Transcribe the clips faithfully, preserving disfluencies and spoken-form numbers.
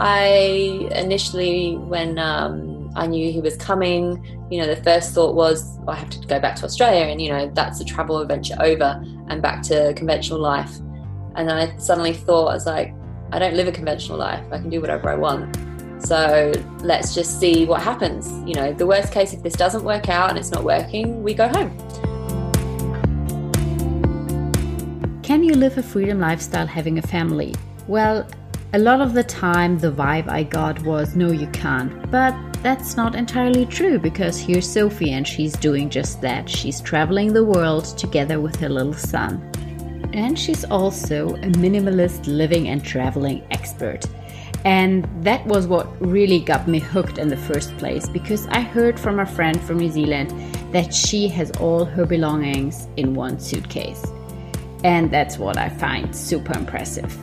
I initially, when um, I knew he was coming, you know, the first thought was, oh, I have to go back to Australia, and, you know, that's a travel adventure over and back to conventional life. And then I suddenly thought, I was like, I don't live a conventional life. I can do whatever I want. So let's just see what happens. You know, the worst case, if this doesn't work out and it's not working, we go home. Can you live a freedom lifestyle having a family? Well, a lot of the time the vibe I got was, no, you can't. But that's not entirely true, because here's Sophie and she's doing just that. She's traveling the world together with her little son. And she's also a minimalist living and traveling expert. And that was what really got me hooked in the first place, because I heard from a friend from New Zealand that she has all her belongings in one suitcase. And that's what I find super impressive.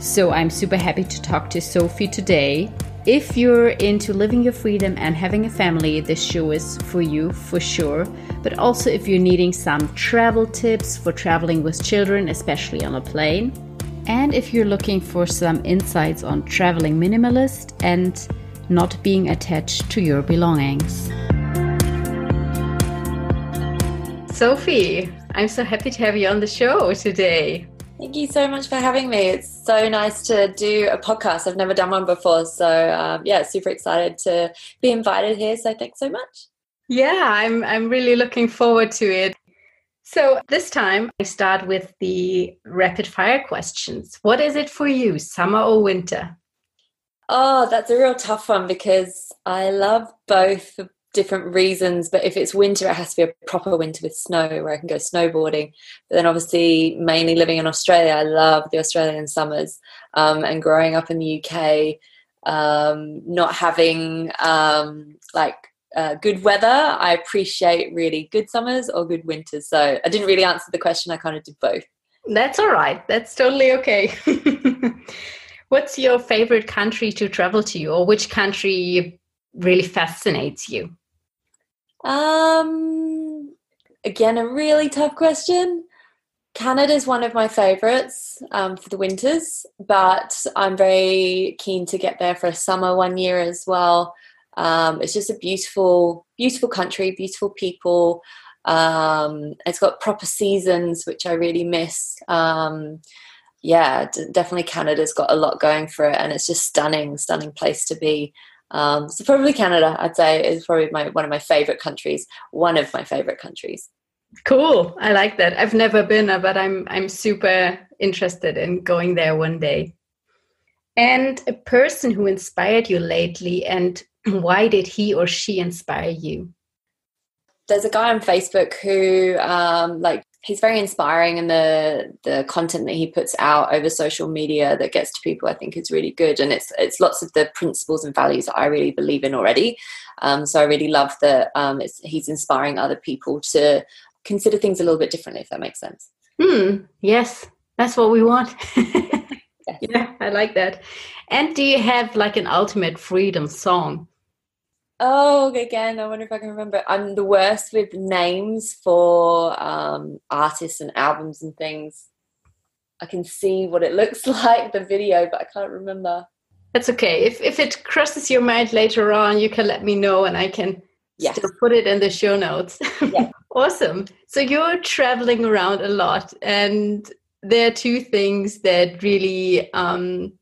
So I'm super happy to talk to Sophie today. If you're into living your freedom and having a family, this show is for you for sure. But also if you're needing some travel tips for traveling with children, especially on a plane. And if you're looking for some insights on traveling minimalist and not being attached to your belongings. Sophie, I'm so happy to have you on the show today. Thank you so much for having me. It's so nice to do a podcast. I've never done one before. So, um, yeah, super excited to be invited here. So thanks so much. Yeah, I'm I'm really looking forward to it. So this time I start with the rapid fire questions. What is it for you, summer or winter? Oh, that's a real tough one, because I love both for different reasons. But if it's winter, it has to be a proper winter with snow where I can go snowboarding. But then obviously, mainly living in Australia, I love the Australian summers. Um, and growing up in the U K, um, not having um, like uh, good weather, I appreciate really good summers or good winters. So I didn't really answer the question. I kind of did both. That's all right. That's totally okay. What's your favorite country to travel to, or which country really fascinates you? Um, again, a really tough question. Canada is one of my favourites um, for the winters, but I'm very keen to get there for a summer one year as well. Um, it's just a beautiful, beautiful country, beautiful people. Um, it's got proper seasons, which I really miss. Um, yeah, d- definitely Canada's got a lot going for it, and it's just stunning, stunning place to be. Um, so probably Canada, I'd say, is probably my, one of my favorite countries, one of my favorite countries. Cool. I like that. I've never been, but I'm, I'm super interested in going there one day. And a person who inspired you lately, and why did he or she inspire you? There's a guy on Facebook who, um, like, he's very inspiring, and the the content that he puts out over social media that gets to people, I think, is really good. And it's it's lots of the principles and values that I really believe in already. Um, so I really love that um, it's, he's inspiring other people to consider things a little bit differently, if that makes sense. Mm, yes, that's what we want. Yes. Yeah, I like that. And do you have like an ultimate freedom song? Oh, again, I wonder if I can remember. I'm the worst with names for um, artists and albums and things. I can see what it looks like, the video, but I can't remember. That's okay. If if it crosses your mind later on, you can let me know, and I can yes. still put it in the show notes. Yes. Awesome. So you're traveling around a lot, and there are two things that really um,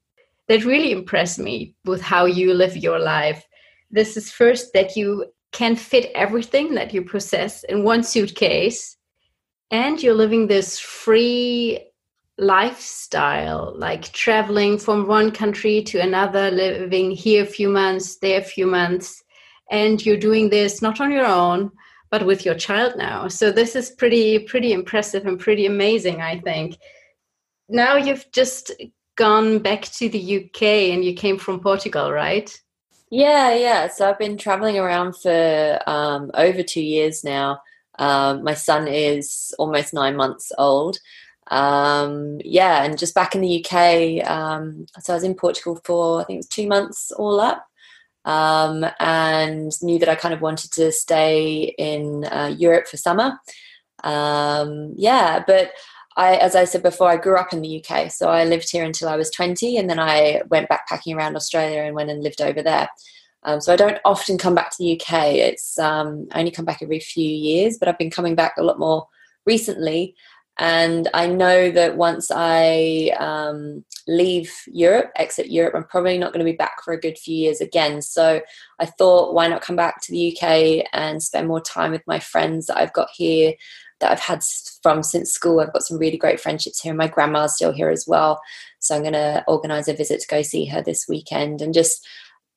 that really impress me with how you live your life. This is first that you can fit everything that you possess in one suitcase, and you're living this free lifestyle, like traveling from one country to another, living here a few months, there a few months, and you're doing this not on your own, but with your child now. So this is pretty, pretty impressive and pretty amazing, I think. Now you've just gone back to the U K, and you came from Portugal, right? Yeah, yeah. So I've been traveling around for um, over two years now. Um, my son is almost nine months old. Um, yeah, and just back in the U K. Um, so I was in Portugal for, I think it was two months all up, um, and knew that I kind of wanted to stay in uh, Europe for summer. Um, yeah, but I, as I said before, I grew up in the U K. So I lived here until I was twenty, and then I went backpacking around Australia and went and lived over there. Um, so I don't often come back to the U K. It's um, I only come back every few years, but I've been coming back a lot more recently. And I know that once I um, leave Europe, exit Europe, I'm probably not going to be back for a good few years again. So I thought, why not come back to the U K and spend more time with my friends that I've got here, that I've had from since school. I've got some really great friendships here, and my grandma's still here as well. So I'm going to organise a visit to go see her this weekend. And just,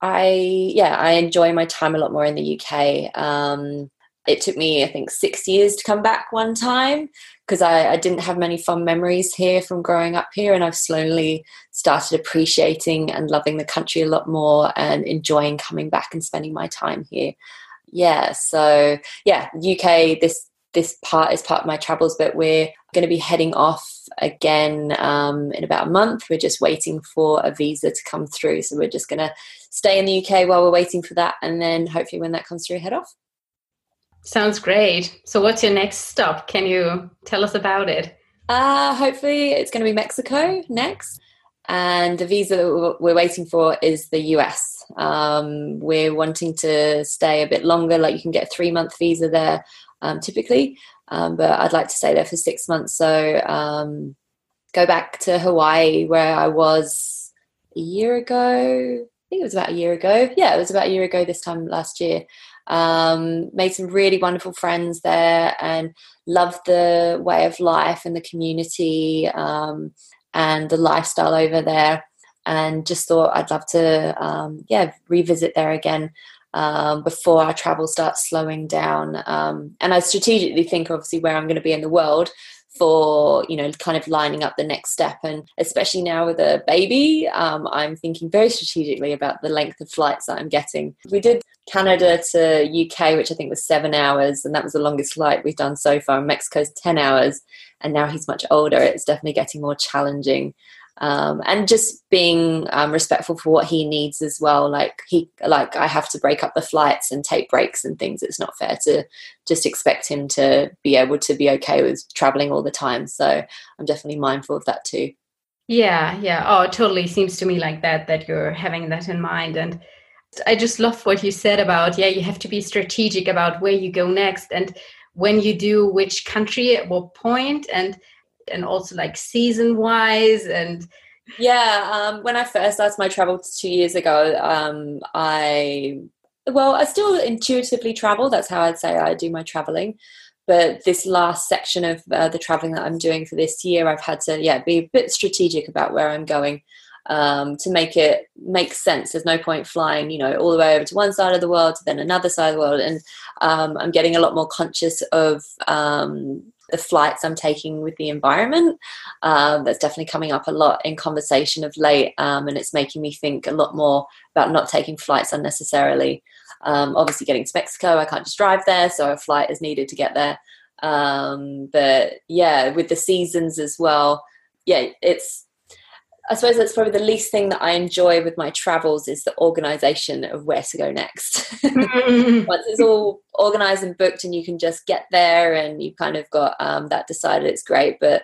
I, yeah, I enjoy my time a lot more in the U K. Um, it took me, I think, six years to come back one time, because I, I didn't have many fond memories here from growing up here, and I've slowly started appreciating and loving the country a lot more and enjoying coming back and spending my time here. Yeah, so, yeah, U K, this This part is part of my travels, but we're going to be heading off again um, in about a month. We're just waiting for a visa to come through. So we're just going to stay in the U K while we're waiting for that. And then hopefully when that comes through, head off. Sounds great. So what's your next stop? Can you tell us about it? Uh, hopefully it's going to be Mexico next. And the visa that we're waiting for is the U S. Um, we're wanting to stay a bit longer. Like, you can get a three-month visa there. Um, typically, um, but I'd like to stay there for six months. So um, go back to Hawaii, where I was a year ago. I think it was about a year ago. Yeah, it was about a year ago this time last year. Um, made some really wonderful friends there and loved the way of life and the community um, and the lifestyle over there, and just thought I'd love to, um, yeah, revisit there again. Um, before our travel starts slowing down. Um, and I strategically think, obviously, where I'm going to be in the world for, you know, kind of lining up the next step. And especially now with a baby, um, I'm thinking very strategically about the length of flights that I'm getting. We did Canada to U K, which I think was seven hours, and that was the longest flight we've done so far. Mexico's ten hours, and now he's much older. It's definitely getting more challenging. Um, and just being um, respectful for what he needs as well. Like he, like I have to break up the flights and take breaks and things. It's not fair to just expect him to be able to be okay with traveling all the time. So I'm definitely mindful of that too. Yeah, yeah. Oh, it totally seems to me like that, that you're having that in mind. And I just love what you said about, yeah, you have to be strategic about where you go next and when you do, which country at what point, and and also like season wise. And yeah, um, when I first started my travel two years ago, um, I, well, I still intuitively travel. That's how I'd say I do my traveling. But this last section of uh, the traveling that I'm doing for this year, I've had to, yeah, be a bit strategic about where I'm going um, to make it make sense. There's no point flying, you know, all the way over to one side of the world to then another side of the world. And um, I'm getting a lot more conscious of, um, the flights I'm taking with the environment. Um, that's definitely coming up a lot in conversation of late, um, and it's making me think a lot more about not taking flights unnecessarily. Um, obviously getting to Mexico, I can't just drive there, so a flight is needed to get there. Um, but yeah, with the seasons as well, yeah, it's, I suppose that's probably the least thing that I enjoy with my travels is the organisation of where to go next. Once it's all organised and booked and you can just get there and you've kind of got um, that decided, it's great. But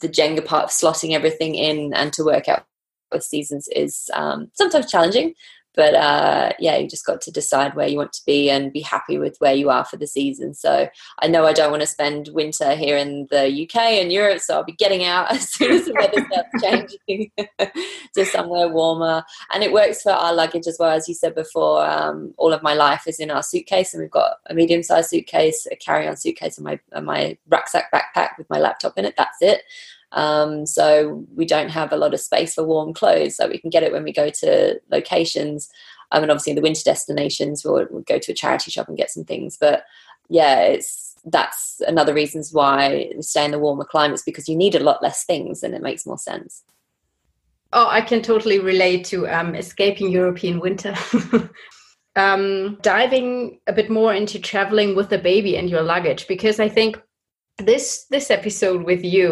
the Jenga part of slotting everything in and to work out with seasons is um, sometimes challenging. But, uh, yeah, you just got to decide where you want to be and be happy with where you are for the season. So I know I don't want to spend winter here in the U K and Europe, so I'll be getting out as soon as the weather starts changing to somewhere warmer. And it works for our luggage as well. As you said before, um, all of my life is in our suitcase, and we've got a medium-sized suitcase, a carry-on suitcase, and my, and my rucksack backpack with my laptop in it. That's it. Um, so we don't have a lot of space for warm clothes, so we can get it when we go to locations. Um, and obviously in the winter destinations, we'll, we'll go to a charity shop and get some things. But yeah, it's, that's another reasons why we stay in the warmer climates, because you need a lot less things and it makes more sense. Oh, I can totally relate to, um, escaping European winter. um, diving a bit more into traveling with the baby and your luggage, because I think This this episode with you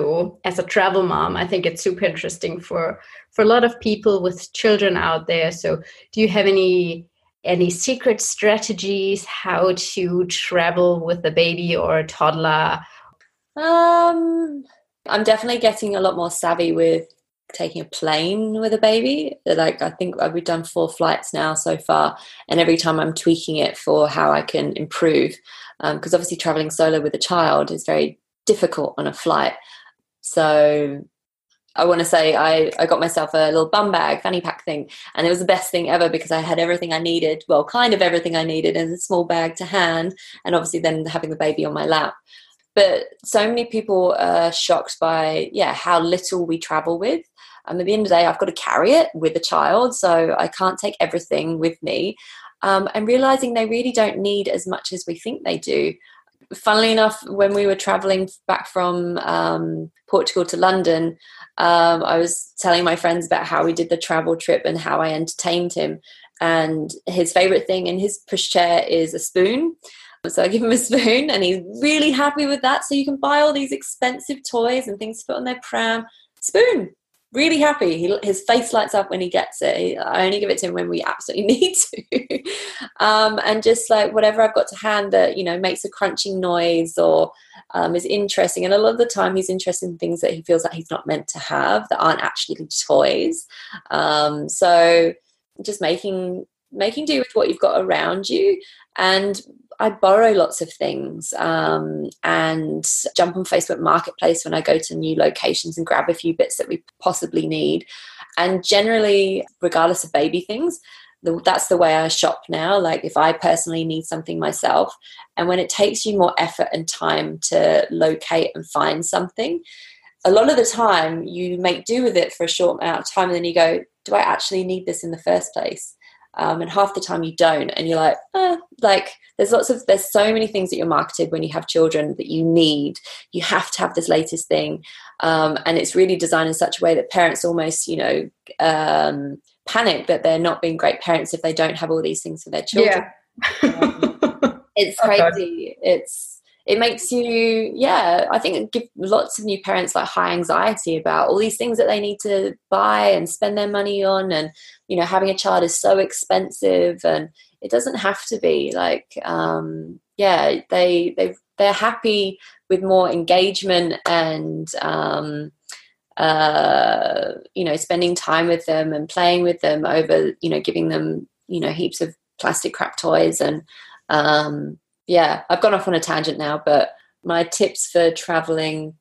as a travel mom, I think it's super interesting for, for a lot of people with children out there. So do you have any any secret strategies how to travel with a baby or a toddler? Um, I'm definitely getting a lot more savvy with taking a plane with a baby. Like, I think we've done four flights now so far, and every time I'm tweaking it for how I can improve, because um, obviously traveling solo with a child is very difficult on a flight. So I want to say I, I got myself a little bum bag, fanny pack thing, and it was the best thing ever because I had everything I needed, well, kind of everything I needed in a small bag to hand, and obviously then having the baby on my lap. But so many people are shocked by, yeah, how little we travel with. Um, at the end of the day, I've got to carry it with a child, so I can't take everything with me. Um, and realising they really don't need as much as we think they do. Funnily enough, when we were travelling back from um, Portugal to London, um, I was telling my friends about how we did the travel trip and how I entertained him. And his favourite thing in his pushchair is a spoon. So I give him a spoon and he's really happy with that. So you can buy all these expensive toys and things to put on their pram. Spoon, really happy. He, his face lights up when he gets it. He, I only give it to him when we absolutely need to. um, and just like whatever I've got to hand that, you know, makes a crunching noise or um, is interesting. And a lot of the time he's interested in things that he feels like he's not meant to have, that aren't actually toys. Um, so just making making do with what you've got around you. And I borrow lots of things um, and jump on Facebook Marketplace when I go to new locations and grab a few bits that we possibly need. And generally, regardless of baby things, that's the way I shop now. Like if I personally need something myself, and when it takes you more effort and time to locate and find something, a lot of the time you make do with it for a short amount of time and then you go, do I actually need this in the first place? Um, and half the time you don't, and you're like, eh, like there's lots of, there's so many things that you're marketed when you have children that you need, you have to have this latest thing. Um, and it's really designed in such a way that parents almost, you know, um, panic that they're not being great parents if they don't have all these things for their children. Yeah. um, it's crazy. Okay. It's, it makes you, yeah, I think it gives lots of new parents like high anxiety about all these things that they need to buy and spend their money on. And, you know, having a child is so expensive and it doesn't have to be like, um, yeah, they, they, they're happy with more engagement and, um, uh, you know, spending time with them and playing with them over, you know, giving them, you know, heaps of plastic crap toys and, um, yeah, I've gone off on a tangent now, but my tips for traveling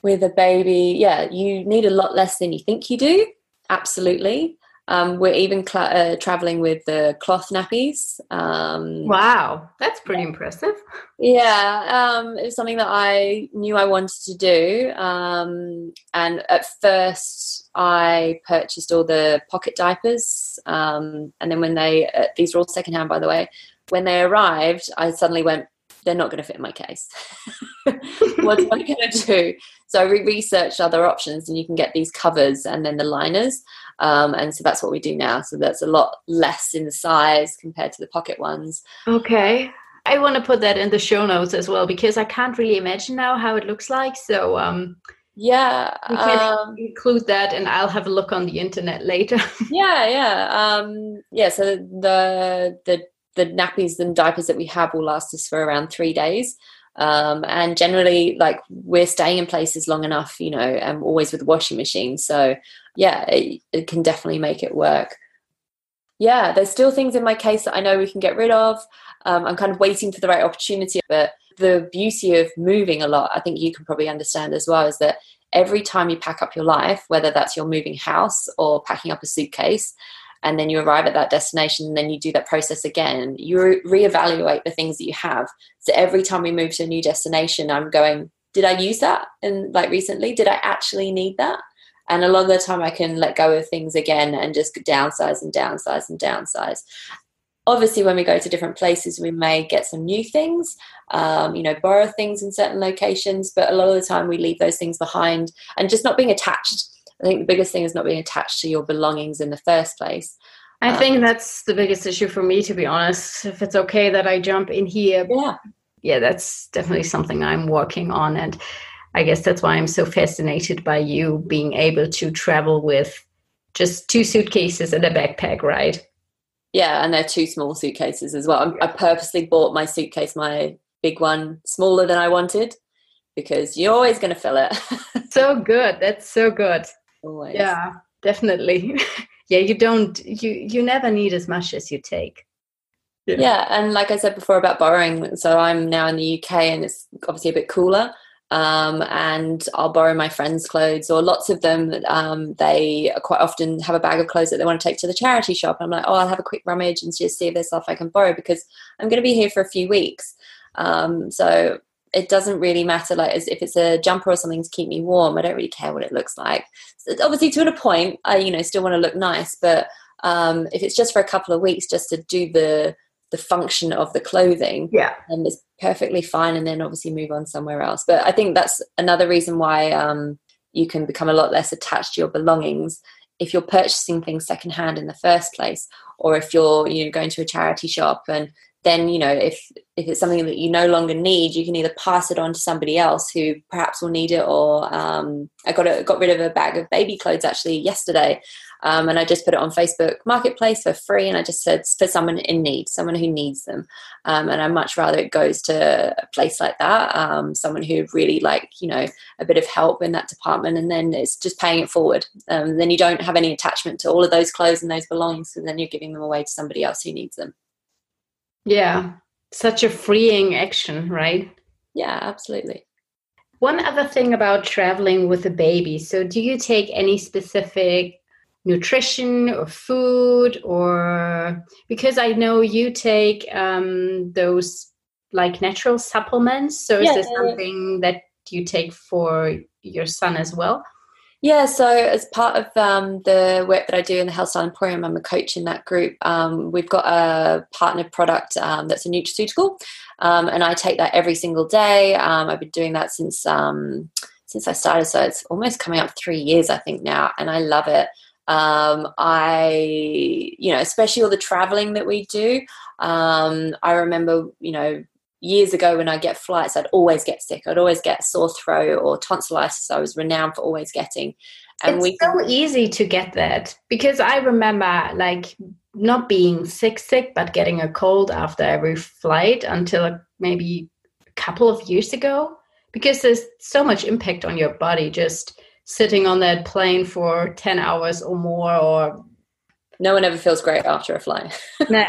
with a baby, yeah, you need a lot less than you think you do. Absolutely. Um, we're even cl- uh, traveling with the cloth nappies. Um, wow, that's pretty yeah. impressive. Yeah, um, it was something that I knew I wanted to do. Um, and at first I purchased all the pocket diapers. Um, and then when they, uh, these were all secondhand, by the way, when they arrived, I suddenly went, they're not going to fit in my case. What am I going to do? So I researched other options, and you can get these covers and then the liners. Um, and so that's what we do now. So that's a lot less in the size compared to the pocket ones. Okay. I want to put that in the show notes as well, because I can't really imagine now how it looks like. So um, yeah, we can um, include that, and I'll have a look on the internet later. yeah, yeah. Um, yeah, so the the the nappies and diapers that we have will last us for around three days. Um, and generally, like, we're staying in places long enough, you know, and um, always with the washing machine. So yeah, it, it can definitely make it work. Yeah. There's still things in my case that I know we can get rid of. Um, I'm kind of waiting for the right opportunity, but the beauty of moving a lot, I think you can probably understand as well, is that every time you pack up your life, whether that's your moving house or packing up a suitcase, and then you arrive at that destination and then you do that process again. You re- reevaluate the things that you have. So every time we move to a new destination, I'm going, did I use that? And like recently, did I actually need that? And a lot of the time I can let go of things again and just downsize and downsize and downsize. Obviously, when we go to different places, we may get some new things, um, you know, borrow things in certain locations. But a lot of the time we leave those things behind, and just not being attached. I think the biggest thing is not being attached to your belongings in the first place. I um, think that's the biggest issue for me, to be honest. If it's okay that I jump in here. Yeah. Yeah, that's definitely something I'm working on. And I guess that's why I'm so fascinated by you being able to travel with just two suitcases and a backpack, right? Yeah, and they're two small suitcases as well. I purposely bought my suitcase, my big one, smaller than I wanted. because you're always going to fill it. So good. That's so good. Always. Yeah, definitely. Yeah, you don't, you, you never need as much as you take. Yeah. Yeah, and like I said before about borrowing, so I'm now in the U K and it's obviously a bit cooler. Um, and I'll borrow my friends' clothes, or lots of them, um, they quite often have a bag of clothes that they want to take to the charity shop. And I'm like, oh, I'll have a quick rummage and just see if there's stuff I can borrow because I'm going to be here for a few weeks. Um, so it doesn't really matter, like, as if it's a jumper or something to keep me warm. I don't really care what it looks like. So obviously, to a point, I, you know, still want to look nice. But um, if it's just for a couple of weeks, just to do the the function of the clothing, yeah, and it's perfectly fine, and then obviously move on somewhere else. But I think that's another reason why um you can become a lot less attached to your belongings if you're purchasing things secondhand in the first place, or if you're, you know, going to a charity shop, and then, you know, if if it's something that you no longer need, you can either pass it on to somebody else who perhaps will need it. Or um I got a, got rid of a bag of baby clothes actually yesterday. Um, and I just put it on Facebook Marketplace for free, and I just said for someone in need, someone who needs them. Um, and I'd much rather it goes to a place like that, um, someone who really, like, you know, a bit of help in that department, and then it's just paying it forward. Um, then you don't have any attachment to all of those clothes and those belongings, and then you're giving them away to somebody else who needs them. Yeah, such a freeing action, right? Yeah, absolutely. One other thing about traveling with a baby. So do you take any specific nutrition or food, or because I know you take um those like natural supplements, so yeah, is there something that you take for your son as well? Yeah, so as part of um the work that I do in the Health Style Emporium, I'm a coach in that group. Um we've got a partnered product um that's a nutraceutical, um and I take that every single day. um I've been doing that since um since I started, so it's almost coming up three years I think now, and I love it. Um, I, you know, especially all the traveling that we do. Um, I remember, you know, years ago when I get flights, I'd always get sick. I'd always get sore throat or tonsillitis. I was renowned for always getting. And it's we- so easy to get that, because I remember like not being sick, sick, but getting a cold after every flight until maybe a couple of years ago, because there's so much impact on your body, just sitting on that plane for ten hours or more. Or no one ever feels great after a flight. Nah.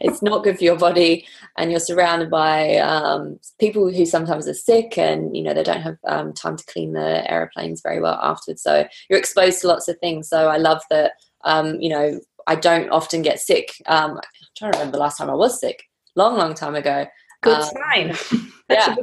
It's not good for your body, and you're surrounded by um, people who sometimes are sick, and, you know, they don't have um, time to clean the airplanes very well afterwards. So you're exposed to lots of things. So I love that, um, you know, I don't often get sick. Um, I'm trying to remember the last time I was sick. Long, long time ago. Good sign. Um, yeah.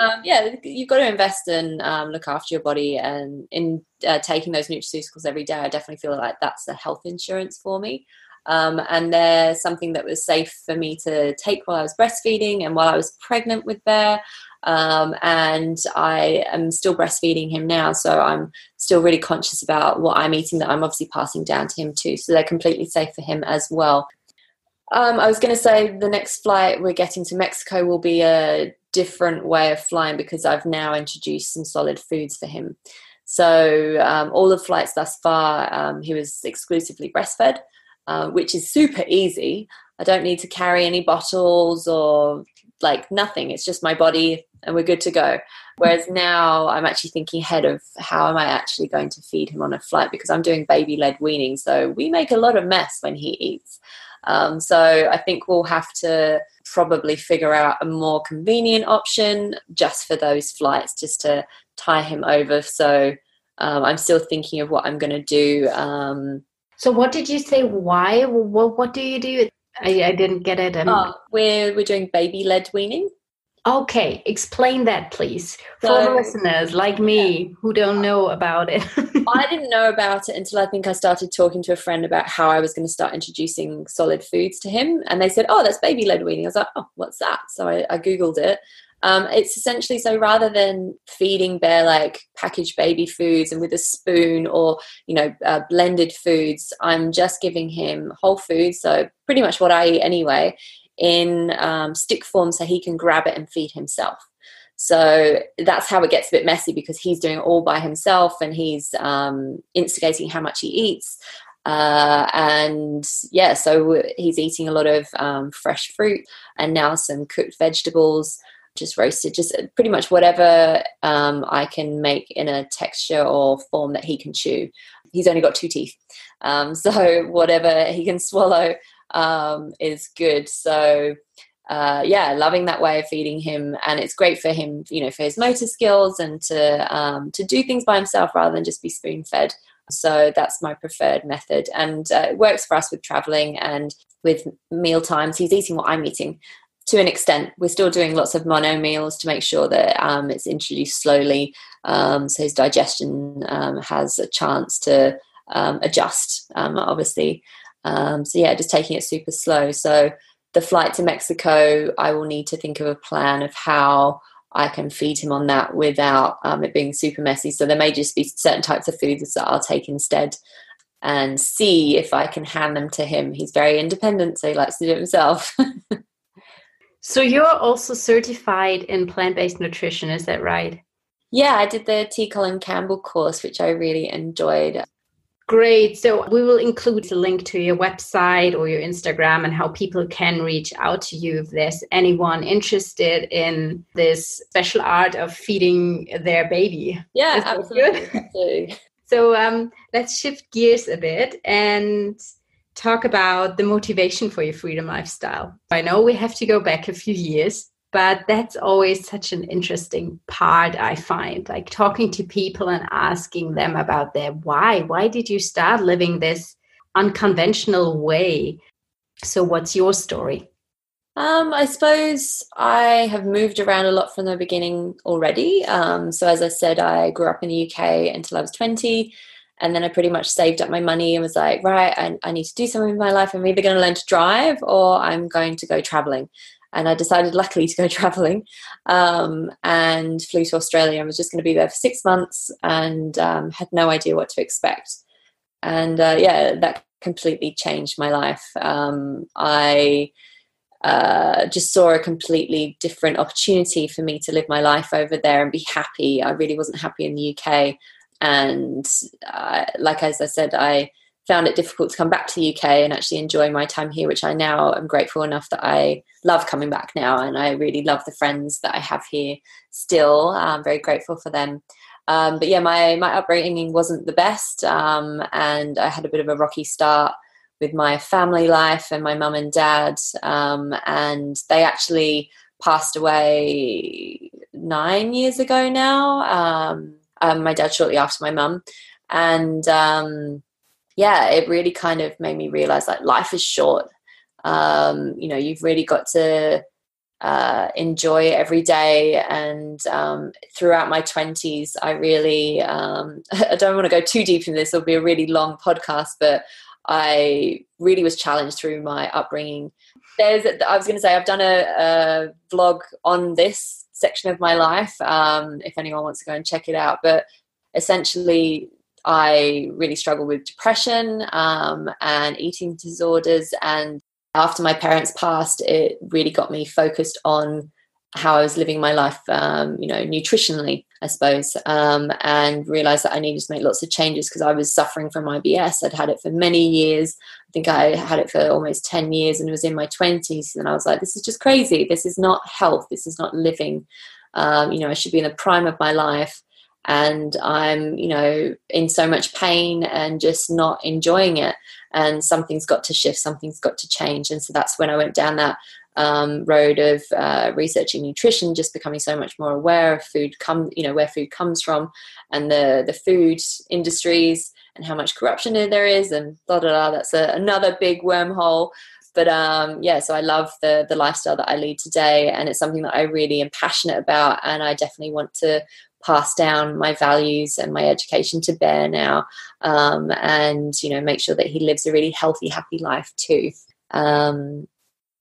um, yeah, you've got to invest and um, look after your body, and in uh, taking those nutraceuticals every day, I definitely feel like that's a health insurance for me. Um, and they're something that was safe for me to take while I was breastfeeding and while I was pregnant with Bear. Um, and I am still breastfeeding him now, so I'm still really conscious about what I'm eating that I'm obviously passing down to him too. So they're completely safe for him as well. Um, I was going to say the next flight we're getting to Mexico will be a different way of flying, because I've now introduced some solid foods for him. So um, all the flights thus far, um, he was exclusively breastfed, uh, which is super easy. I don't need to carry any bottles or like nothing. It's just my body and we're good to go. Whereas now I'm actually thinking ahead of how am I actually going to feed him on a flight, because I'm doing baby led weaning. So we make a lot of mess when he eats. Um, so I think we'll have to probably figure out a more convenient option just for those flights, just to tie him over. So um, I'm still thinking of what I'm going to do. Um, so what did you say? Why? What, what do you do? I, I didn't get it. Um, oh, we're, we're doing baby-led weaning. Okay, explain that, please, for so, listeners like me, yeah, who don't know about it. I didn't know about it until I think I started talking to a friend about how I was going to start introducing solid foods to him. And they said, oh, that's baby-led weaning. I was like, oh, what's that? So I, I Googled it. Um, it's essentially, so rather than feeding Bear like packaged baby foods and with a spoon, or, you know, uh, blended foods, I'm just giving him whole foods, so pretty much what I eat anyway, in um, stick form, so he can grab it and feed himself. So that's how it gets a bit messy, because he's doing it all by himself, and he's um, instigating how much he eats. Uh, and yeah, so he's eating a lot of um, fresh fruit and now some cooked vegetables. just roasted, just pretty much whatever um, I can make in a texture or form that he can chew. He's only got two teeth. Um, so whatever he can swallow um, is good. So uh, yeah, loving that way of feeding him. And it's great for him, you know, for his motor skills and to um, to do things by himself rather than just be spoon fed. So that's my preferred method. And uh, it works for us with traveling and with meal times. He's eating what I'm eating to an extent. We're still doing lots of mono meals to make sure that um, it's introduced slowly. Um, so his digestion um, has a chance to um, adjust, um, obviously. Um, so yeah, just taking it super slow. So the flight to Mexico, I will need to think of a plan of how I can feed him on that without um, it being super messy. So there may just be certain types of foods that I'll take instead and see if I can hand them to him. He's very independent, so he likes to do it himself. So you're also certified in plant-based nutrition, is that right? Yeah, I did the T. Colin Campbell course, which I really enjoyed. Great. So we will include the link to your website or your Instagram and how people can reach out to you if there's anyone interested in this special art of feeding their baby. Yeah, absolutely. So um, let's shift gears a bit and talk about the motivation for your freedom lifestyle. I know we have to go back a few years, but that's always such an interesting part, I find, like talking to people and asking them about their why. Why did you start living this unconventional way? So what's your story? Um, I suppose I have moved around a lot from the beginning already. Um, so as I said, I grew up in the U K until I was twenty. And then I pretty much saved up my money and was like, right, I, I need to do something with my life. I'm either going to learn to drive or I'm going to go traveling. And I decided luckily to go traveling um, and flew to Australia. I was just going to be there for six months and um, had no idea what to expect. And uh, yeah, that completely changed my life. Um, I uh, just saw a completely different opportunity for me to live my life over there and be happy. I really wasn't happy in the U K. And uh, like, as I said, I found it difficult to come back to the U K and actually enjoy my time here, which I now am grateful enough that I love coming back now. And I really love the friends that I have here still. I'm very grateful for them. Um, but yeah, my, my upbringing wasn't the best. Um, and I had a bit of a rocky start with my family life and my mum and dad. Um, and they actually passed away nine years ago now. Um, Um, my dad shortly after my mum, and um, yeah, it really kind of made me realise like life is short. Um, you know, you've really got to uh, enjoy every day. And um, throughout my twenties, I really um, I don't want to go too deep in this; it'll be a really long podcast. But I really was challenged through my upbringing. There's, I was going to say, I've done a, a vlog on this section of my life um, if anyone wants to go and check it out. But essentially I really struggled with depression um, and eating disorders, and after my parents passed it really got me focused on how I was living my life um, you know nutritionally, I suppose, um, and realized that I needed to make lots of changes because I was suffering from I B S. I'd had it for many years. I think I had it for almost ten years and was in my twenties. And I was like, this is just crazy. This is not health. This is not living. Um, you know, I should be in the prime of my life and I'm, you know, in so much pain and just not enjoying it. And something's got to shift. Something's got to change. And so that's when I went down that Um, road of uh, researching nutrition, just becoming so much more aware of food, come you know where food comes from, and the the food industries and how much corruption there is, and blah blah blah. That's a, another big wormhole. But um, yeah, so I love the the lifestyle that I lead today, and it's something that I really am passionate about, and I definitely want to pass down my values and my education to Bear now, um, and you know make sure that he lives a really healthy, happy life too. Um,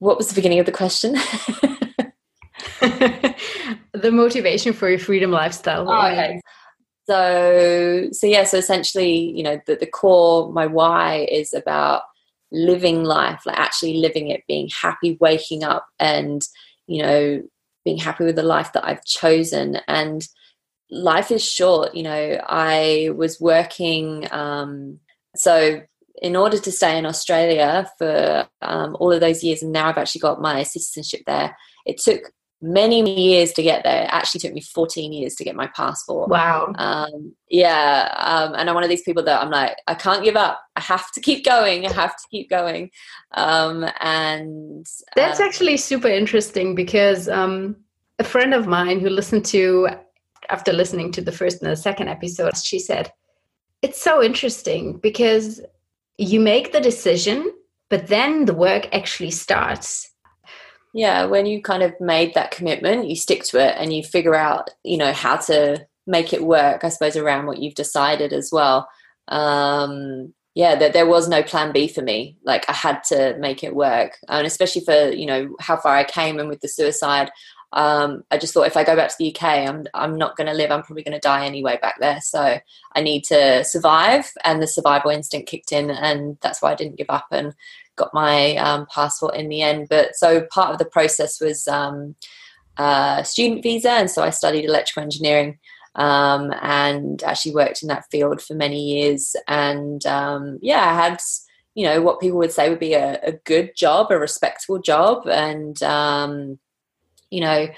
What was the beginning of the question? The motivation for your freedom lifestyle. Oh, okay. So, so yeah, so essentially, you know, the, the core, my why is about living life, like actually living it, being happy, waking up and, you know, being happy with the life that I've chosen. And life is short. You know, I was working, um, so in order to stay in Australia for um, all of those years, and now I've actually got my citizenship there, it took many years to get there. It actually took me fourteen years to get my passport. Wow. Um, yeah. Um, and I'm one of these people that I'm like, I can't give up. I have to keep going. I have to keep going. Um, and uh, that's actually super interesting because um, a friend of mine who listened to, after listening to the first and the second episode, she said, it's so interesting because you make the decision, but then the work actually starts. Yeah, when you kind of made that commitment, you stick to it and you figure out, you know, how to make it work, I suppose, around what you've decided as well. Um, yeah, that there was no plan B for me. Like, I had to make it work. And especially for, you know, how far I came and with the suicide, um, I just thought if I go back to the U K, I'm I'm not going to live. I'm probably going to die anyway back there. So I need to survive. And the survival instinct kicked in, and that's why I didn't give up and got my um, passport in the end. But so part of the process was um, uh, student visa, and so I studied electrical engineering um, and actually worked in that field for many years. And um, yeah, I had, you know, what people would say would be a, a good job, a respectable job, and um, you know,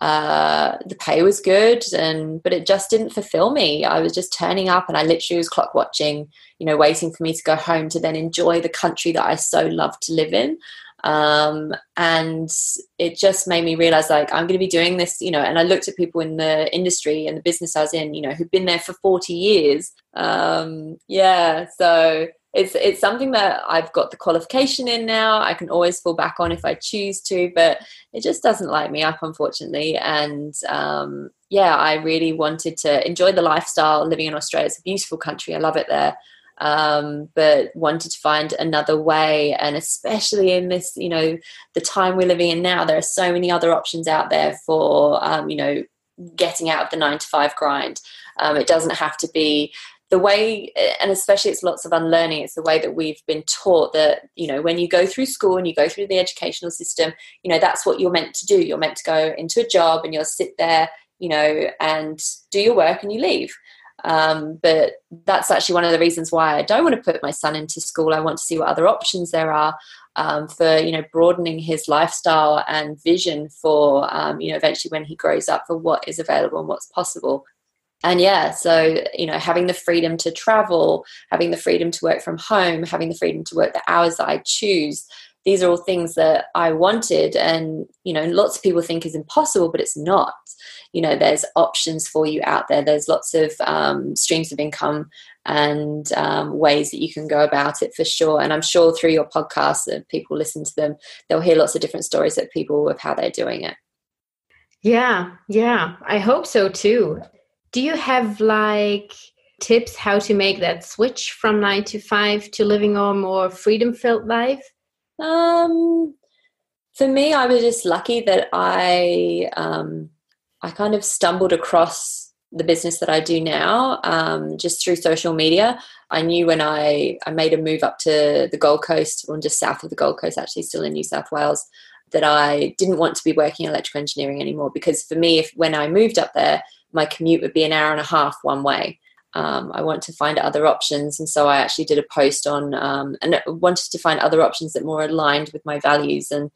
uh, the pay was good, and but it just didn't fulfill me. I was just turning up, and I literally was clock watching, you know, waiting for me to go home to then enjoy the country that I so love to live in. Um, and it just made me realize, like, I'm going to be doing this, you know, and I looked at people in the industry and the business I was in, you know, who've been there for forty years. Um, yeah. So it's, it's something that I've got the qualification in now. I can always fall back on if I choose to, but it just doesn't light me up, unfortunately. And, um, yeah, I really wanted to enjoy the lifestyle living in Australia. It's a beautiful country. I love it there. Um, but wanted to find another way. And especially in this, you know, the time we're living in now, there are so many other options out there for, um, you know, getting out of the nine to five grind. Um, it doesn't have to be the way, and especially it's lots of unlearning. It's the way that we've been taught that, you know, when you go through school and you go through the educational system, you know, that's what you're meant to do. You're meant to go into a job and you'll sit there, you know, and do your work and you leave. Um, but that's actually one of the reasons why I don't want to put my son into school. I want to see what other options there are um, for, you know, broadening his lifestyle and vision for, um, you know, eventually when he grows up, for what is available and what's possible. And yeah, so, you know, having the freedom to travel, having the freedom to work from home, having the freedom to work the hours that I choose, these are all things that I wanted. And, you know, lots of people think is impossible, but it's not. You know, there's options for you out there. There's lots of um, streams of income and um, ways that you can go about it for sure. And I'm sure through your podcast that people listen to them, they'll hear lots of different stories that people of how they're doing it. Yeah. Yeah. I hope so too. Do you have like tips how to make that switch from nine to five to living a more freedom-filled life? Um, for me, I was just lucky that I, um, I kind of stumbled across the business that I do now, um, just through social media. I knew when I, I made a move up to the Gold Coast, or just south of the Gold Coast, actually still in New South Wales, that I didn't want to be working in electrical engineering anymore, because for me, if when I moved up there, my commute would be an hour and a half one way. Um, I want to find other options. And so I actually did a post on um, and wanted to find other options that more aligned with my values. And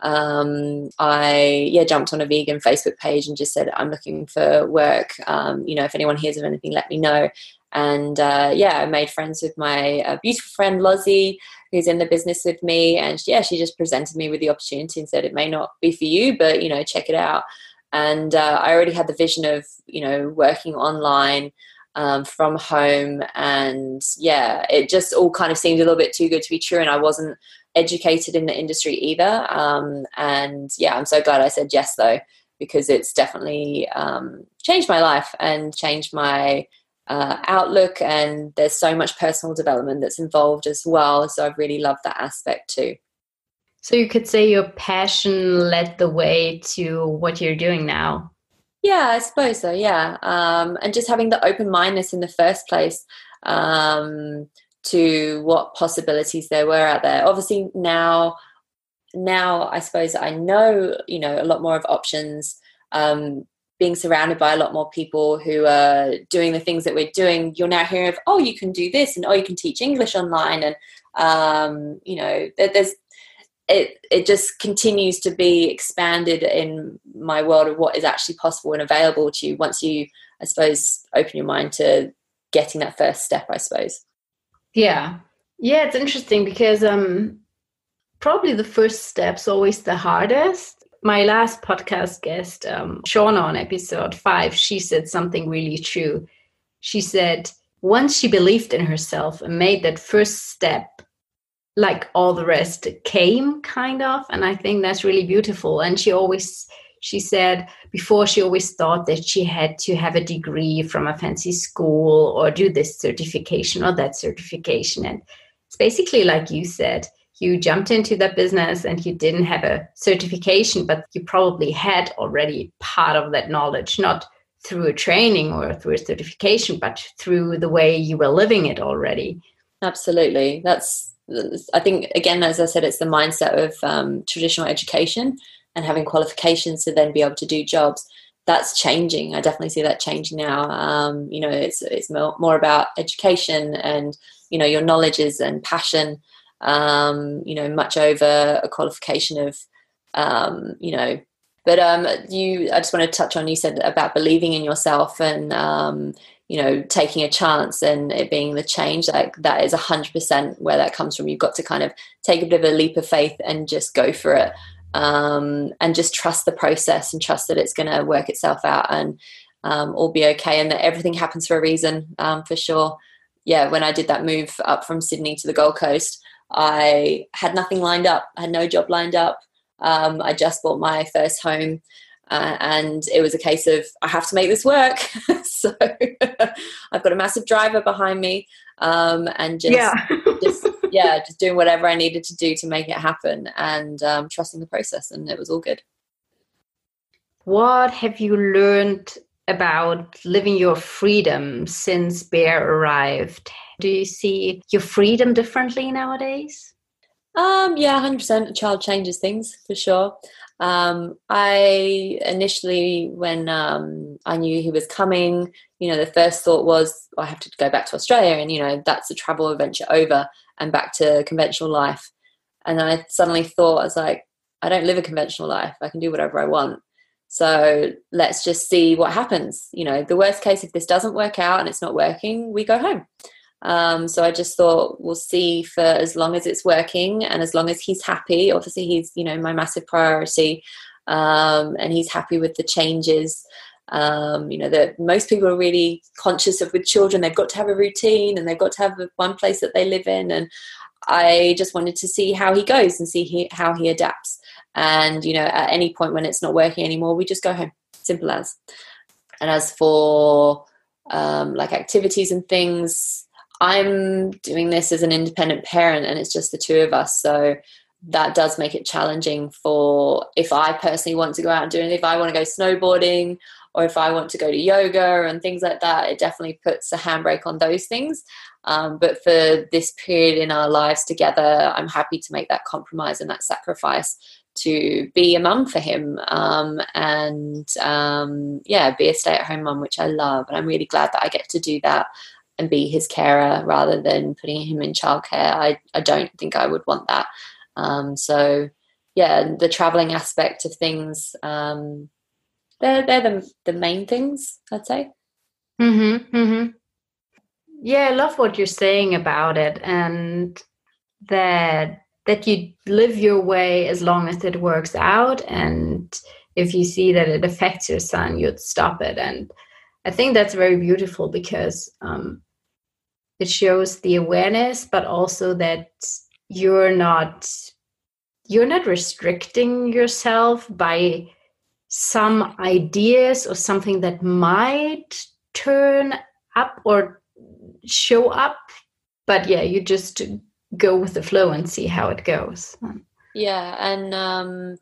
um, I, yeah, jumped on a vegan Facebook page and just said, I'm looking for work. Um, you know, if anyone hears of anything, let me know. And uh, yeah, I made friends with my uh, beautiful friend, Lozzie, who's in the business with me. And yeah, she just presented me with the opportunity and said, it may not be for you, but, you know, check it out. And uh, I already had the vision of, you know, working online Um, from home, and yeah, it just all kind of seemed a little bit too good to be true, and I wasn't educated in the industry either. Um, and yeah, I'm so glad I said yes though, because it's definitely um, changed my life and changed my uh, outlook, and there's so much personal development that's involved as well, so I've really loved that aspect too. So you could say your passion led the way to what you're doing now. Yeah, I suppose so, yeah. Um, and just having the open-mindedness in the first place um, to what possibilities there were out there. Obviously now, now I suppose I know, you know, a lot more of options, um, being surrounded by a lot more people who are doing the things that we're doing. You're now hearing of, oh, you can do this, and oh, you can teach English online. And, um, you know, there's it it just continues to be expanded in my world of what is actually possible and available to you once you, I suppose, open your mind to getting that first step, I suppose. Yeah. Yeah, it's interesting because um, probably the first step's always the hardest. My last podcast guest, um, Shauna, on episode five, she said something really true. She said once she believed in herself and made that first step, like all the rest came kind of. And I think that's really beautiful. And she always, she said before she always thought that she had to have a degree from a fancy school or do this certification or that certification. And it's basically like you said, you jumped into that business and you didn't have a certification, but you probably had already part of that knowledge, not through a training or through a certification, but through the way you were living it already. Absolutely. That's, I think, again, as I said, it's the mindset of um, traditional education and having qualifications to then be able to do jobs. That's changing. I definitely see that changing now. Um, you know, it's it's more about education and, you know, your knowledges and passion, um, you know, much over a qualification of, um, you know. But um, you, I just want to touch on, you said about believing in yourself and, um you know, taking a chance and it being the change, like that is one hundred percent where that comes from. You've got to kind of take a bit of a leap of faith and just go for it, um, and just trust the process and trust that it's going to work itself out and um, all be okay and that everything happens for a reason, um, for sure. Yeah, when I did that move up from Sydney to the Gold Coast, I had nothing lined up. I had no job lined up. Um, I just bought my first home. Uh, and it was a case of, I have to make this work. So I've got a massive driver behind me, um, and just, yeah. just, yeah, just doing whatever I needed to do to make it happen and um, trusting the process. And it was all good. What have you learned about living your freedom since Bear arrived? Do you see your freedom differently nowadays? Um, yeah, one hundred percent. A child changes things for sure. Um, I initially, when um, I knew he was coming, you know, the first thought was, oh, I have to go back to Australia and, you know, that's a travel adventure over and back to conventional life. And then I suddenly thought, I was like, I don't live a conventional life. I can do whatever I want. So let's just see what happens. You know, the worst case, if this doesn't work out and it's not working, we go home. Um, so I just thought we'll see for as long as it's working and as long as he's happy. Obviously he's, you know, my massive priority, um, and he's happy with the changes, um, you know, that most people are really conscious of with children. They've got to have a routine and they've got to have one place that they live in. And I just wanted to see how he goes and see he, how he adapts. And, you know, at any point when it's not working anymore, we just go home, simple as. And as for, um, like activities and things, I'm doing this as an independent parent and it's just the two of us. So that does make it challenging for if I personally want to go out and do anything, if I want to go snowboarding or if I want to go to yoga and things like that, it definitely puts a handbrake on those things. Um, but for this period in our lives together, I'm happy to make that compromise and that sacrifice to be a mum for him, um, and, um, yeah, be a stay-at-home mum, which I love. And I'm really glad that I get to do that and be his carer rather than putting him in childcare. I, I don't think I would want that. Um, so, yeah, the travelling aspect of things, um, they're, they're the, the main things, I'd say. Mm-hmm, mm-hmm. Yeah, I love what you're saying about it and that that you live your way as long as it works out, and if you see that it affects your son, you'd stop it. And I think that's very beautiful because um, it shows the awareness, but also that you're not you're not restricting yourself by some ideas or something that might turn up or show up. But yeah, you just go with the flow and see how it goes. Yeah, and um,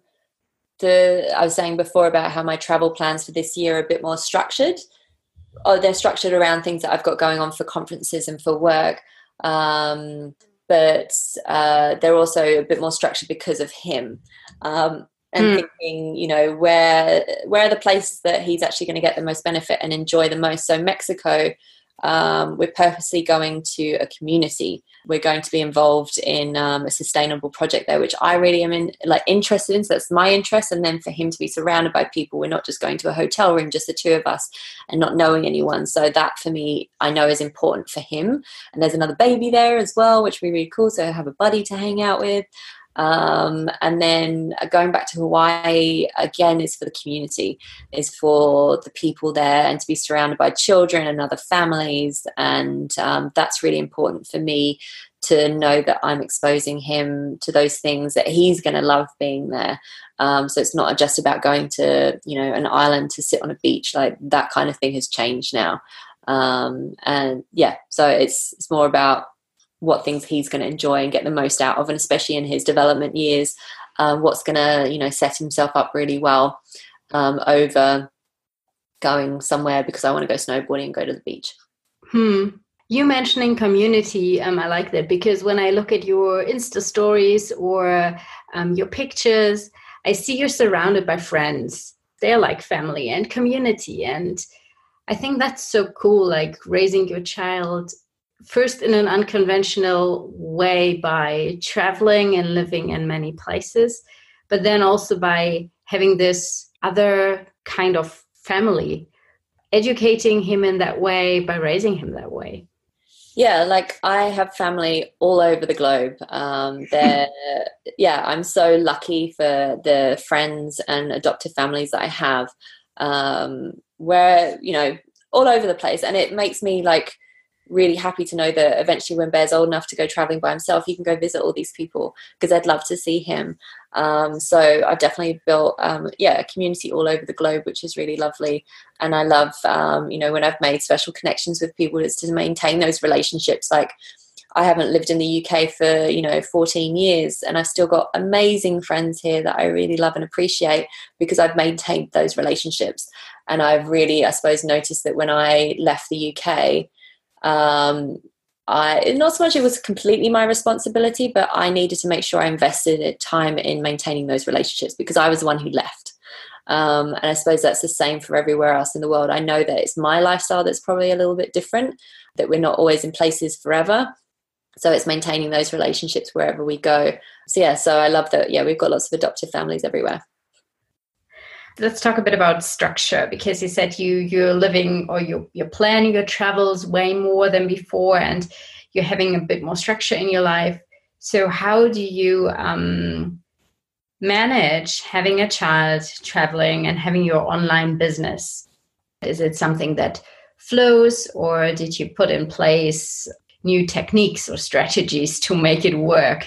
the I was saying before about how my travel plans for this year are a bit more structured. Oh, they're structured around things that I've got going on for conferences and for work. Um, but uh, they're also a bit more structured because of him. Um, and mm. thinking, you know, where where are the places that he's actually going to get the most benefit and enjoy the most? So Mexico Um, we're purposely going to a community. We're going to be involved in um, a sustainable project there, which I really am in, like interested in. So that's my interest. And then for him to be surrounded by people, we're not just going to a hotel room, just the two of us and not knowing anyone. So that for me, I know is important for him. And there's another baby there as well, which would be really cool. So I have a buddy to hang out with. Um, and then going back to Hawaii again is for the community, is for the people there, and to be surrounded by children and other families. And um, that's really important for me to know that I'm exposing him to those things that he's going to love being there. Um, so it's not just about going to, you know, an island to sit on a beach. Like, that kind of thing has changed now. Um, and yeah, so it's it's more about what things he's going to enjoy and get the most out of, and especially in his development years, uh, what's going to, you know, set himself up really well um, over going somewhere because I want to go snowboarding and go to the beach. Hmm. You mentioning community, um, I like that, because when I look at your Insta stories or um, your pictures, I see you're surrounded by friends. They're like family and community. And I think that's so cool, like raising your child first in an unconventional way by traveling and living in many places, but then also by having this other kind of family, educating him in that way by raising him that way. Yeah, like I have family all over the globe. Um, they're, yeah, I'm so lucky for the friends and adoptive families that I have, um, where, you know, all over the place. And it makes me like, really happy to know that eventually when Bear's old enough to go traveling by himself, he can go visit all these people because I'd love to see him. Um, so I've definitely built, um, yeah, a community all over the globe, which is really lovely. And I love, um, you know, when I've made special connections with people, it's to maintain those relationships. Like, I haven't lived in the U K for, you know, fourteen years, and I've still got amazing friends here that I really love and appreciate because I've maintained those relationships. And I've really, I suppose, noticed that when I left the U K, um I not so much it was completely my responsibility, but I needed to make sure I invested time in maintaining those relationships because I was the one who left, um and I suppose that's the same for everywhere else in the world. I know that it's my lifestyle that's probably a little bit different, that we're not always in places forever, so it's maintaining those relationships wherever we go. So yeah, so I love that. Yeah, we've got lots of adoptive families everywhere. Let's talk a bit about structure, because you said you, you're living or you're, you're planning your travels way more than before, and you're having a bit more structure in your life. So how do you um, manage having a child, traveling, and having your online business? Is it something that flows, or did you put in place new techniques or strategies to make it work?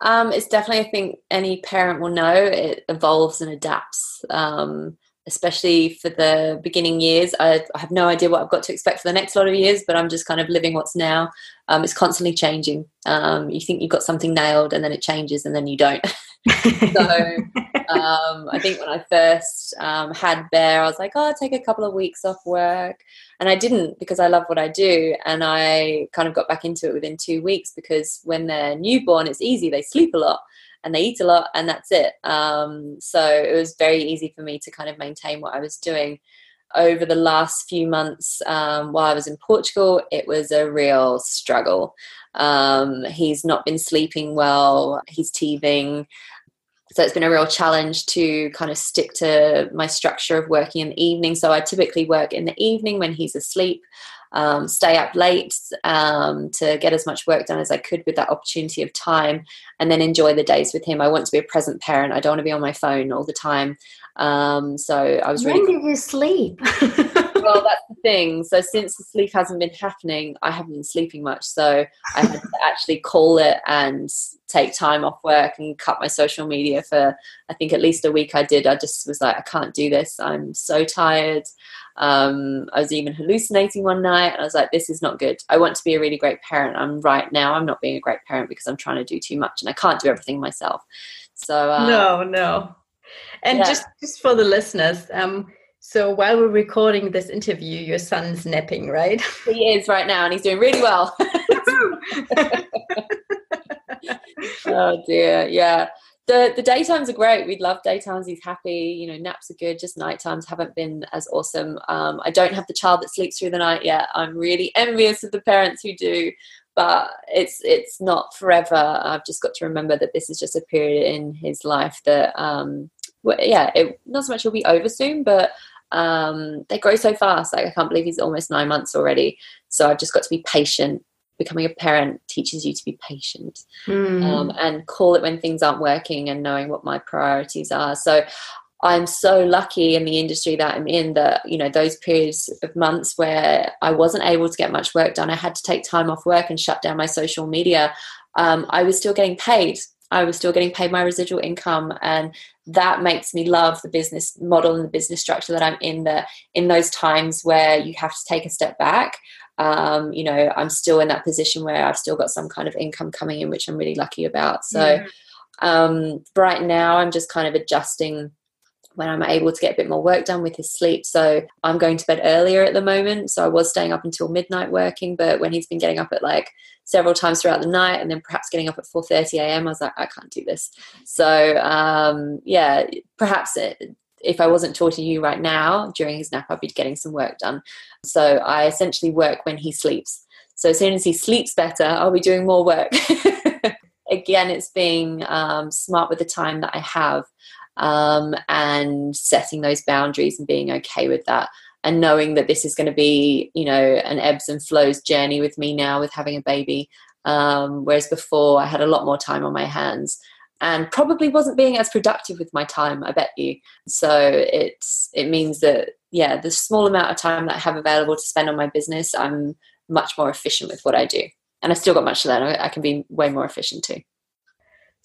Um, it's definitely, I think any parent will know, it evolves and adapts, um, especially for the beginning years. I, I have no idea what I've got to expect for the next lot of years, but I'm just kind of living what's now. Um, it's constantly changing. Um, you think you've got something nailed, and then it changes, and then you don't. So um, I think when I first um, had Bear, I was like, oh, I'll take a couple of weeks off work. And I didn't, because I love what I do. And I kind of got back into it within two weeks because when they're newborn, it's easy. They sleep a lot and they eat a lot, and that's it. Um, so it was very easy for me to kind of maintain what I was doing. Over the last few months um, while I was in Portugal, it was a real struggle. Um, he's not been sleeping well. He's teething. So it's been a real challenge to kind of stick to my structure of working in the evening. So I typically work in the evening when he's asleep, um, stay up late um, to get as much work done as I could with that opportunity of time, and then enjoy the days with him. I want to be a present parent. I don't want to be on my phone all the time. Um, so I was really... When did you sleep? Well, that's the thing. So since the sleep hasn't been happening, I haven't been sleeping much. So I had to actually call it and take time off work and cut my social media for, I think, at least a week. I did. I just was like, I can't do this. I'm so tired. Um, I was even hallucinating one night, and I was like, this is not good. I want to be a really great parent. I'm right now, I'm not being a great parent because I'm trying to do too much and I can't do everything myself. So, um, no, no. And yeah. just, just for the listeners, um, so while we're recording this interview, your son's napping, right? He is right now, and he's doing really well. Oh dear, yeah. the the daytimes are great. We love daytimes. He's happy. You know, naps are good. Just nighttimes haven't been as awesome. Um, I don't have the child that sleeps through the night yet. I'm really envious of the parents who do, but it's it's not forever. I've just got to remember that this is just a period in his life that, um, well, yeah, it, not so much will be over soon, but um, they grow so fast. Like, I can't believe he's almost nine months already. So I've just got to be patient. Becoming a parent teaches you to be patient mm. um, and call it when things aren't working and knowing what my priorities are. So I'm so lucky in the industry that I'm in that, you know, those periods of months where I wasn't able to get much work done, I had to take time off work and shut down my social media. Um, I was still getting paid. I was still getting paid my residual income, and that makes me love the business model and the business structure that I'm in, that in those times where you have to take a step back. Um, you know, I'm still in that position where I've still got some kind of income coming in, which I'm really lucky about. So yeah. um, right now I'm just kind of adjusting when I'm able to get a bit more work done with his sleep. So I'm going to bed earlier at the moment. So I was staying up until midnight working, but when he's been getting up at like several times throughout the night and then perhaps getting up at four thirty a.m., I was like, I can't do this. So um, yeah, perhaps it, if I wasn't talking to you right now during his nap, I'd be getting some work done. So I essentially work when he sleeps. So as soon as he sleeps better, I'll be doing more work. Again, it's being um, smart with the time that I have um, and setting those boundaries and being okay with that and knowing that this is going to be, you know, an ebbs and flows journey with me now with having a baby. Um, whereas before I had a lot more time on my hands and probably wasn't being as productive with my time, I bet you. So it's it means that, yeah, the small amount of time that I have available to spend on my business, I'm much more efficient with what I do. And I've still got much to learn. I can be way more efficient too.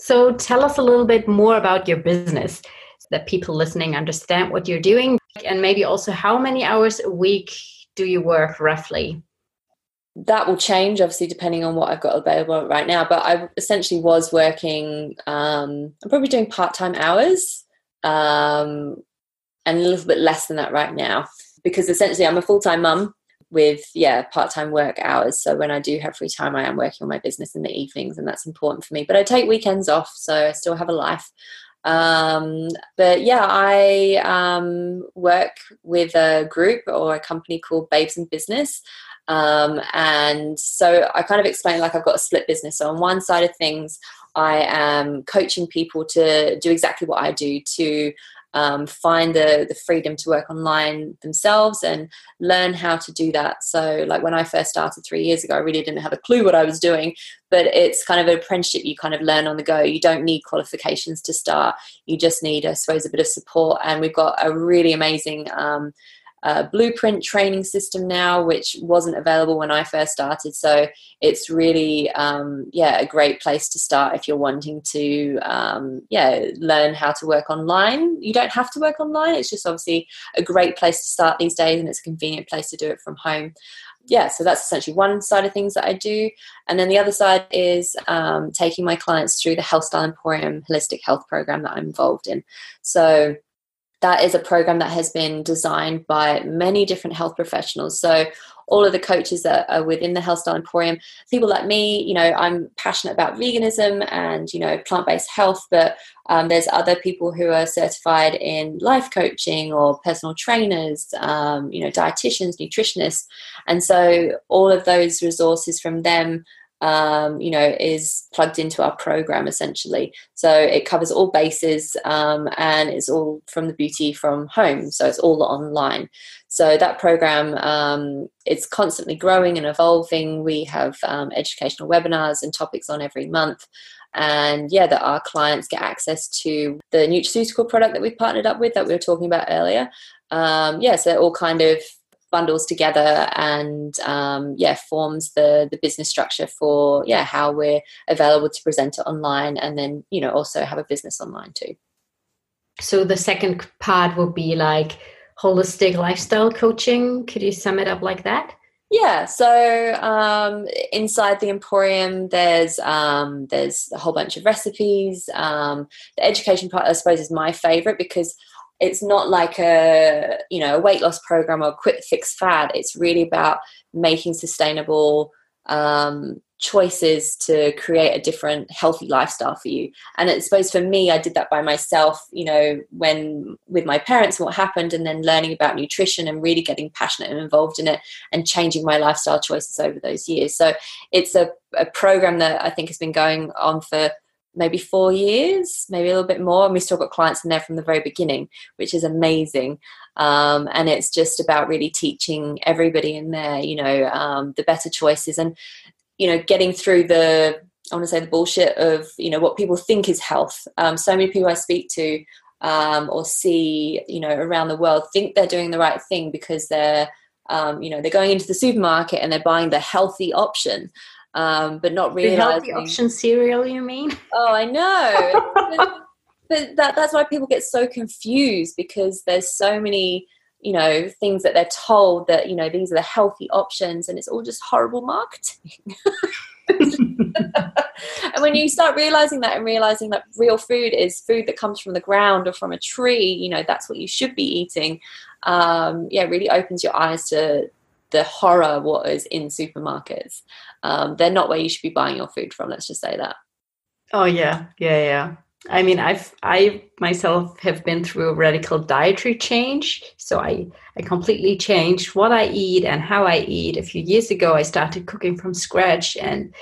So tell us a little bit more about your business so that people listening understand what you're doing, and maybe also how many hours a week do you work roughly? That will change, obviously, depending on what I've got available right now. But I essentially was working, um, I'm probably doing part-time hours um, and a little bit less than that right now because essentially I'm a full-time mum with, yeah, part-time work hours. So when I do have free time, I am working on my business in the evenings, and that's important for me. But I take weekends off, so I still have a life. Um, but yeah, I um, work with a group or a company called Babes in Business. Um, and so I kind of explain like I've got a split business. So on one side of things, I am coaching people to do exactly what I do, to um, find the, the freedom to work online themselves and learn how to do that. So like when I first started three years ago, I really didn't have a clue what I was doing, but it's kind of an apprenticeship. You kind of learn on the go. You don't need qualifications to start. You just need, I suppose, a bit of support. And we've got a really amazing, um, Uh, blueprint training system now, which wasn't available when I first started. So it's really, um, yeah, a great place to start if you're wanting to, um, yeah, learn how to work online. You don't have to work online. It's just obviously a great place to start these days, and it's a convenient place to do it from home. Yeah, so that's essentially one side of things that I do. And then the other side is um, taking my clients through the Health Style Emporium holistic health program that I'm involved in. So that is a program that has been designed by many different health professionals. So all of the coaches that are within the Health Style Emporium, people like me, you know, I'm passionate about veganism and, you know, plant-based health, but um, there's other people who are certified in life coaching or personal trainers, um, you know, dietitians, nutritionists. And so all of those resources from them Um, you know, is plugged into our program essentially. So it covers all bases um, and it's all from the beauty from home. So it's all online. So that program, um, it's constantly growing and evolving. We have um, educational webinars and topics on every month. And yeah, that our clients get access to the nutraceutical product that we partnered up with that we were talking about earlier. Um, yeah, so they're all kind of bundles together and um, yeah, forms the the business structure for yeah how we're available to present it online, and then, you know, also have a business online too. So the second part would be like holistic lifestyle coaching. Could you sum it up like that? Yeah, so um, inside the Emporium, there's um, there's a whole bunch of recipes. Um, the education part, I suppose, is my favorite because it's not like a, you know, a weight loss program or a quick fix fad. It's really about making sustainable, um, choices to create a different healthy lifestyle for you. And I suppose for me, I did that by myself, you know, when with my parents and what happened, and then learning about nutrition and really getting passionate and involved in it and changing my lifestyle choices over those years. So it's a, a program that I think has been going on for maybe four years, maybe a little bit more. And we still got clients in there from the very beginning, which is amazing. Um, and it's just about really teaching everybody in there, you know, um, the better choices and, you know, getting through the, I want to say the bullshit of, you know, what people think is health. Um, so many people I speak to um, or see, you know, around the world think they're doing the right thing because they're, um, you know, they're going into the supermarket and they're buying the healthy option. Um, but not realizing. The healthy option cereal, you mean? Oh, I know. but but that, that's why people get so confused, because there's so many, you know, things that they're told that, you know, these are the healthy options, and it's all just horrible marketing. And when you start realizing that and realizing that real food is food that comes from the ground or from a tree, you know, that's what you should be eating. Um, yeah, it really opens your eyes to the horror what is in supermarkets. Um, they're not where you should be buying your food from, let's just say that. Oh, yeah, yeah, yeah. I mean, I've, I myself have been through a radical dietary change. So I, I completely changed what I eat and how I eat. A few years ago, I started cooking from scratch, and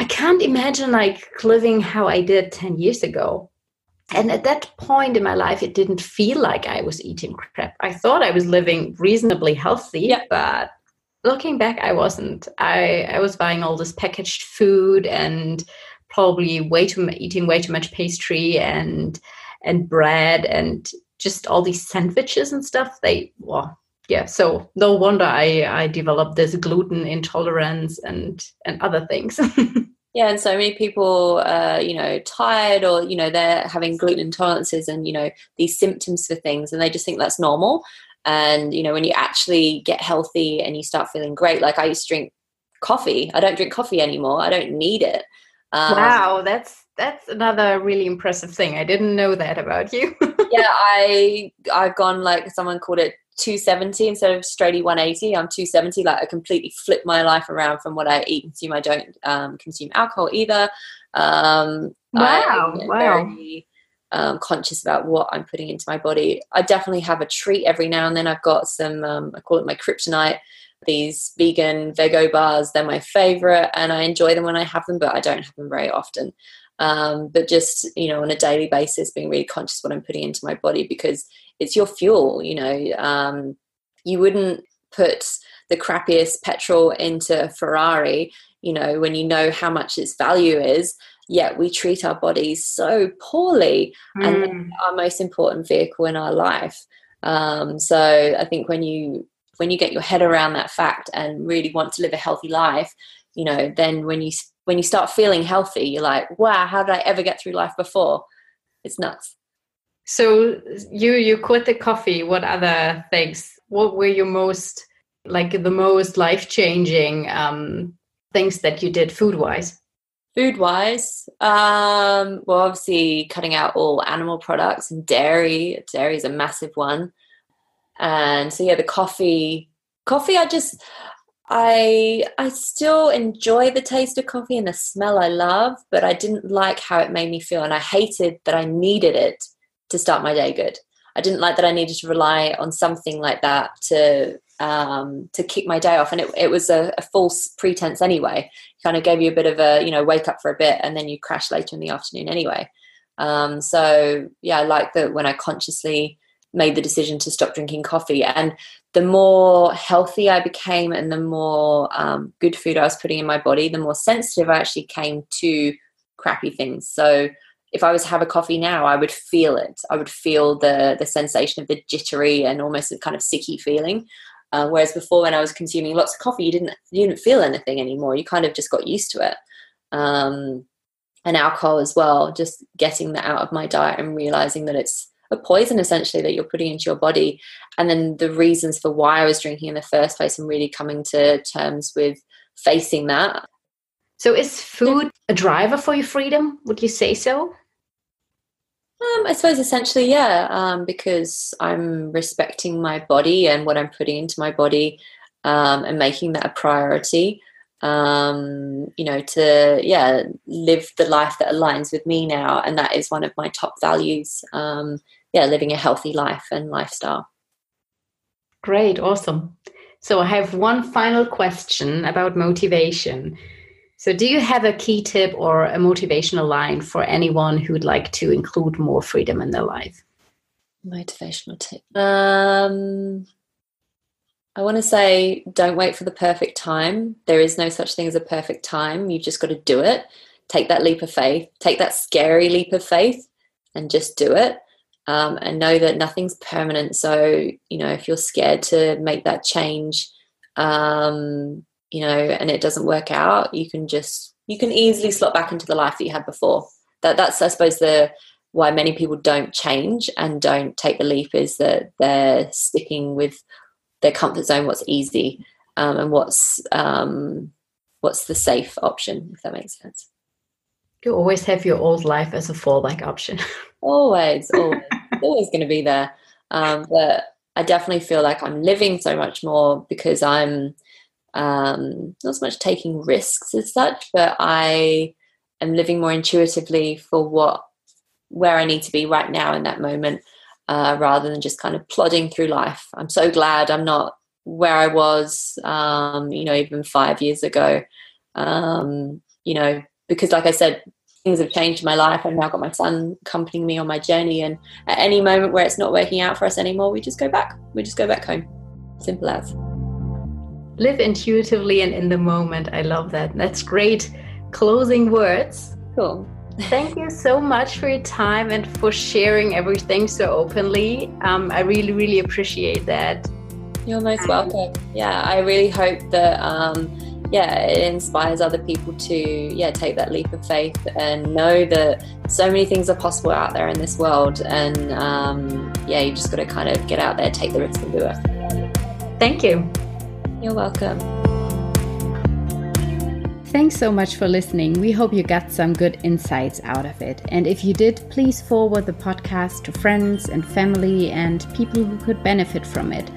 I can't imagine like living how I did ten years ago. And at that point in my life, it didn't feel like I was eating crap. I thought I was living reasonably healthy, yeah. But looking back, I wasn't. I, I was buying all this packaged food and probably way too eating way too much pastry and and bread and just all these sandwiches and stuff. They well, yeah. So no wonder I I developed this gluten intolerance and and other things. Yeah, and so many people, uh, you know, tired or, you know, they're having gluten intolerances and, you know, these symptoms for things, and they just think that's normal. And, you know, when you actually get healthy and you start feeling great, like I used to drink coffee. I don't drink coffee anymore. I don't need it. Um, wow, that's that's another really impressive thing. I didn't know that about you. Yeah, I, I've gone, like someone called it, two seventy instead of straighty one eighty. I'm two seventy. Like I completely flipped my life around from what I eat and consume. I don't um, consume alcohol either. Um, wow. I'm wow. very um, conscious about what I'm putting into my body. I definitely have a treat every now and then. I've got some, um, I call it my kryptonite, these vegan vego bars. They're my favorite and I enjoy them when I have them, but I don't have them very often. Um, but just, you know, on a daily basis, being really conscious what I'm putting into my body, because it's your fuel, you know. Um, you wouldn't put the crappiest petrol into a Ferrari, you know, when you know how much its value is, yet we treat our bodies so poorly mm. and they're our most important vehicle in our life. Um, so I think when you when you get your head around that fact and really want to live a healthy life, you know, then when you when you start feeling healthy, you're like, wow, how did I ever get through life before? It's nuts. So you you quit the coffee. What other things? What were your most like the most life changing um, things that you did food wise? Food wise, um, well, obviously cutting out all animal products and dairy. Dairy is a massive one, and so yeah, the coffee. Coffee, I just I I still enjoy the taste of coffee and the smell I love, but I didn't like how it made me feel, and I hated that I needed it to start my day good. I didn't like that I needed to rely on something like that to um, to kick my day off. And it, it was a, a false pretense anyway. It kind of gave you a bit of a, you know, wake up for a bit and then you crash later in the afternoon anyway. Um, so, yeah, I like that when I consciously made the decision to stop drinking coffee. And the more healthy I became and the more um, good food I was putting in my body, the more sensitive I actually came to crappy things. So, if I was to have a coffee now, I would feel it. I would feel the the sensation of the jittery and almost a kind of sicky feeling. Uh, whereas before, when I was consuming lots of coffee, you didn't you didn't feel anything anymore. You kind of just got used to it. Um, and alcohol as well, just getting that out of my diet and realizing that it's a poison essentially that you're putting into your body. And then the reasons for why I was drinking in the first place and really coming to terms with facing that. So is food a driver for your freedom? Would you say so? Um, I suppose essentially, yeah, um, because I'm respecting my body and what I'm putting into my body um, and making that a priority. um, you know, to, yeah, live the life that aligns with me now. And that is one of my top values. Um, yeah, living a healthy life and lifestyle. Great. Awesome. So I have one final question about motivation. So do you have a key tip or a motivational line for anyone who would like to include more freedom in their life? Motivational tip. Um, I want to say don't wait for the perfect time. There is no such thing as a perfect time. You've just got to do it. Take that leap of faith. Take that scary leap of faith and just do it. Um, and know that nothing's permanent. So, you know, if you're scared to make that change, um, you know, and it doesn't work out, you can just, you can easily slot back into the life that you had before. That that's, I suppose, the why many people don't change and don't take the leap, is that they're sticking with their comfort zone, what's easy, um, and what's um, what's the safe option, if that makes sense. You always have your old life as a fallback option. Always, always. It's always going to be there. Um, but I definitely feel like I'm living so much more because I'm um, not so much taking risks as such, but I am living more intuitively for what, where I need to be right now in that moment, uh, rather than just kind of plodding through life. I'm so glad I'm not where I was, um, you know, even five years ago, um, you know, because like I said, things have changed in my life. I've now got my son accompanying me on my journey, and at any moment where it's not working out for us anymore, we just go back. We just go back home. Simple as. Live intuitively and in the moment. I love that. That's great closing words. Cool. Thank you so much for your time and for sharing everything so openly. Um, I really, really appreciate that. You're most welcome. Yeah, I really hope that... Um, yeah, it inspires other people to, yeah, take that leap of faith and know that so many things are possible out there in this world. And um, yeah, you just got to kind of get out there, take the risk and do it. Thank you. You're welcome. Thanks so much for listening. We hope you got some good insights out of it. And if you did, please forward the podcast to friends and family and people who could benefit from it.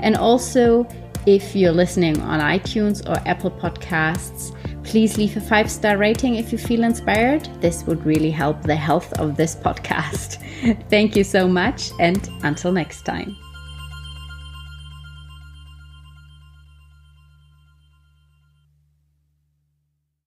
And also, if you're listening on iTunes or Apple Podcasts, please leave a five-star rating if you feel inspired. This would really help the health of this podcast. Thank you so much, and until next time.